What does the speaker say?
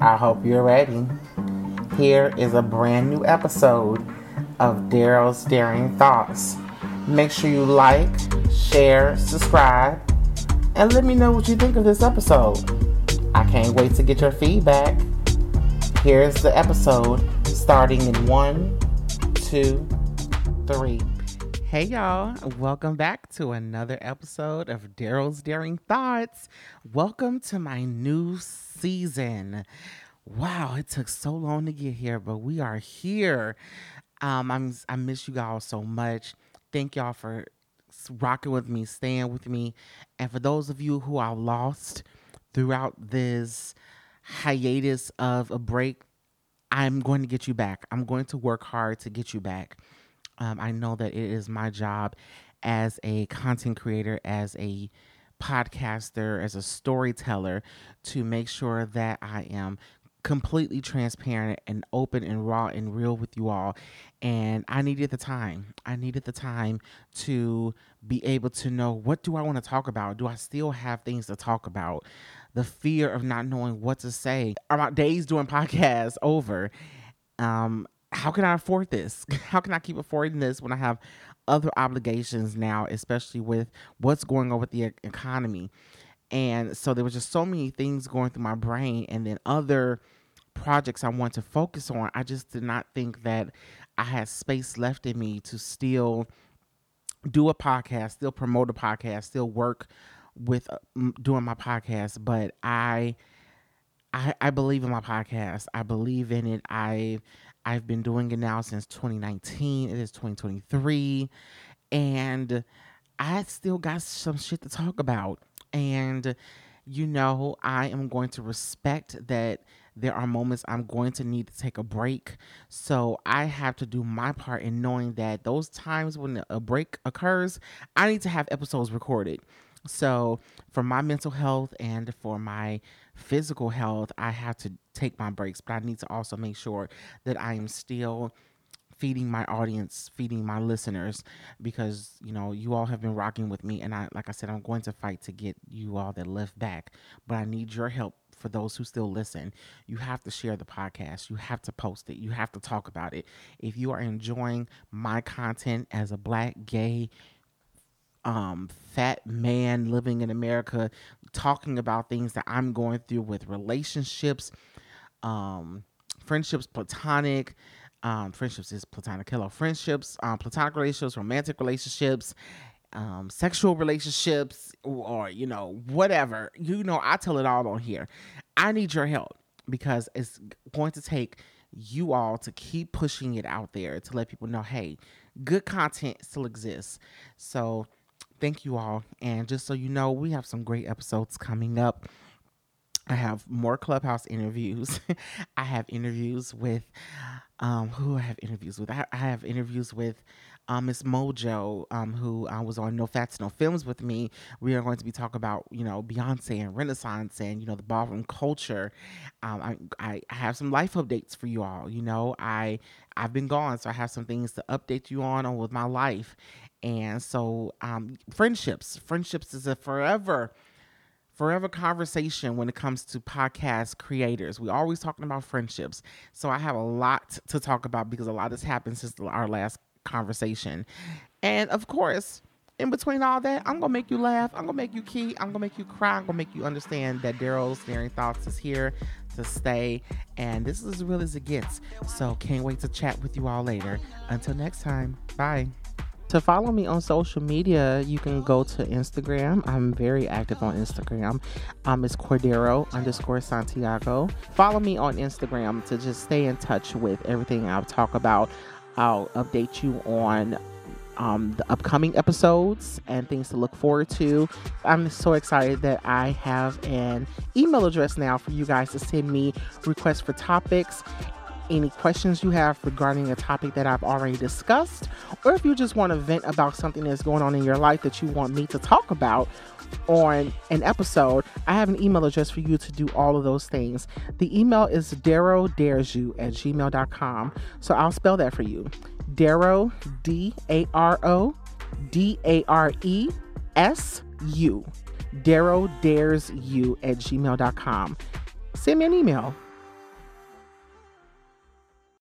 I hope you're ready. Here is a brand new episode of Daryl's Daring Thoughts. Make sure you like, share, subscribe, and let me know what you think of this episode. I can't wait to get your feedback. Here's the episode starting in 1, 2, 3. Hey y'all, welcome back to another episode of Daryl's Daring Thoughts. Welcome to my new season. Wow, it took so long to get here, but we are here. I miss you guys so much. Thank y'all for rocking with me, staying with me. And for those of you who I lost throughout this hiatus of a break, I'm going to get you back. I'm going to work hard to get you back. I know that it is my job as a content creator, as a podcaster, as a storyteller, to make sure that I am completely transparent and open and raw and real with you all. And I needed the time. I needed the time to be able to know, what do I want to talk about? Do I still have things to talk about? The fear of not knowing what to say. Are my days doing podcasts over? How can I afford this? How can I keep affording this when I have other obligations now, especially with what's going on with the economy? And so there was just so many things going through my brain, and then other projects I want to focus on. I just did not think that I had space left in me to still do a podcast, still promote a podcast, still work with doing my podcast. But I believe in my podcast. I believe in it. I've been doing it now since 2019. It is 2023, and I still got some shit to talk about. And, you know, I am going to respect that there are moments I'm going to need to take a break. So I have to do my part in knowing that those times when a break occurs, I need to have episodes recorded. So for my mental health and for my physical health, I have to take my breaks. But I need to also make sure that I am still feeding my audience, feeding my listeners, because, you know, you all have been rocking with me. And I, like I said, I'm going to fight to get you all that left back, but I need your help for those who still listen. You have to share the podcast. You have to post it. You have to talk about it. If you are enjoying my content as a Black, gay, fat man living in America, talking about things that I'm going through with relationships, friendships, platonic, friendships is platonic. Hello, friendships, platonic relationships, romantic relationships, sexual relationships, or, you know, whatever. You know, I tell it all on here. I need your help, because it's going to take you all to keep pushing it out there to let people know, hey, good content still exists. So thank you all. And just so you know, we have some great episodes coming up. I have more Clubhouse interviews. I have interviews with I have interviews with Miss Mojo, who was on No Fats, No Films with me. We are going to be talking about, you know, Beyoncé and Renaissance and, you know, the ballroom culture. I have some life updates for you all. You know, I've been gone, so I have some things to update you on with my life. And so friendships is a forever conversation when it comes to podcast creators. We're always talking about friendships. So I have a lot to talk about, because a lot has happened since our last conversation. And of course, in between all that, I'm going to make you laugh. I'm going to make you key. I'm going to make you cry. I'm going to make you understand that Daryl's Daring Thoughts is here to stay. And this is as real as it gets. So can't wait to chat with you all later. Until next time. Bye. To follow me on social media, you can go to Instagram. I'm very active on Instagram. It's Cordaro_Santiago. Follow me on Instagram to just stay in touch with everything I'll talk about. I'll update you on the upcoming episodes and things to look forward to. I'm so excited that I have an email address now for you guys to send me requests for topics, any questions you have regarding a topic that I've already discussed, or if you just want to vent about something that's going on in your life that you want me to talk about on an episode. I have an email address for you to do all of those things. The email is darodaresu@gmail.com. So I'll spell that for you. Daro, DaroDaresu, darodaresu@gmail.com. Send me an email.